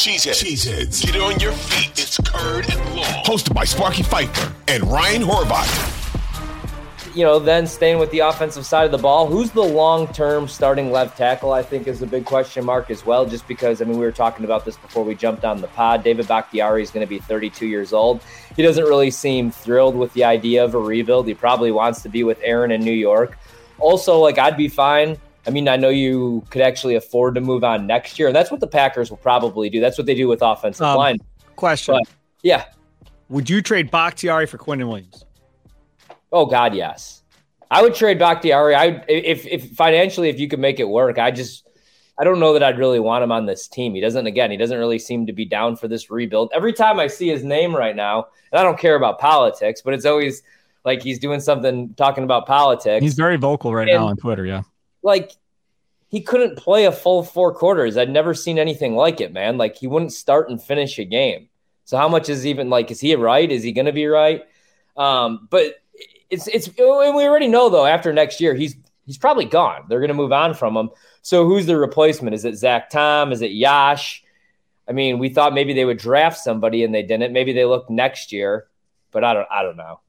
Cheeseheads. Cheeseheads. Get on your feet. It's Curd and Long. Hosted by Sparky Fifer and Ryan Horvat. You know, then staying with the offensive side of the ball, who's the long-term starting left tackle, I think, is a big question mark as well, just because, I mean, we were talking about this before we jumped on the pod. David Bakhtiari is going to be 32 years old. He doesn't really seem thrilled with the idea of a rebuild. He probably wants to be with Aaron in New York. Also, like, I'd be fine. I mean, I know you could actually afford to move on next year, and that's what the Packers will probably do. That's what they do with offensive line. Question. But, yeah. Would you trade Bakhtiari for Quinnen Williams? Oh, God, yes. I would trade Bakhtiari. If financially, if you could make it work, I don't know that I'd really want him on this team. He doesn't really seem to be down for this rebuild. Every time I see his name right now, and I don't care about politics, but it's always like he's doing something talking about politics. He's very vocal now on Twitter, yeah. Like, he couldn't play a full four quarters. I'd never seen anything like it, man. Like, he wouldn't start and finish a game. So how much is even, like, is he right? Is he going to be right? But it's and we already know, though, after next year, he's probably gone. They're going to move on from him. So who's the replacement? Is it Zach Tom? Is it Yash? I mean, we thought maybe they would draft somebody, and they didn't. Maybe they look next year, but I don't know.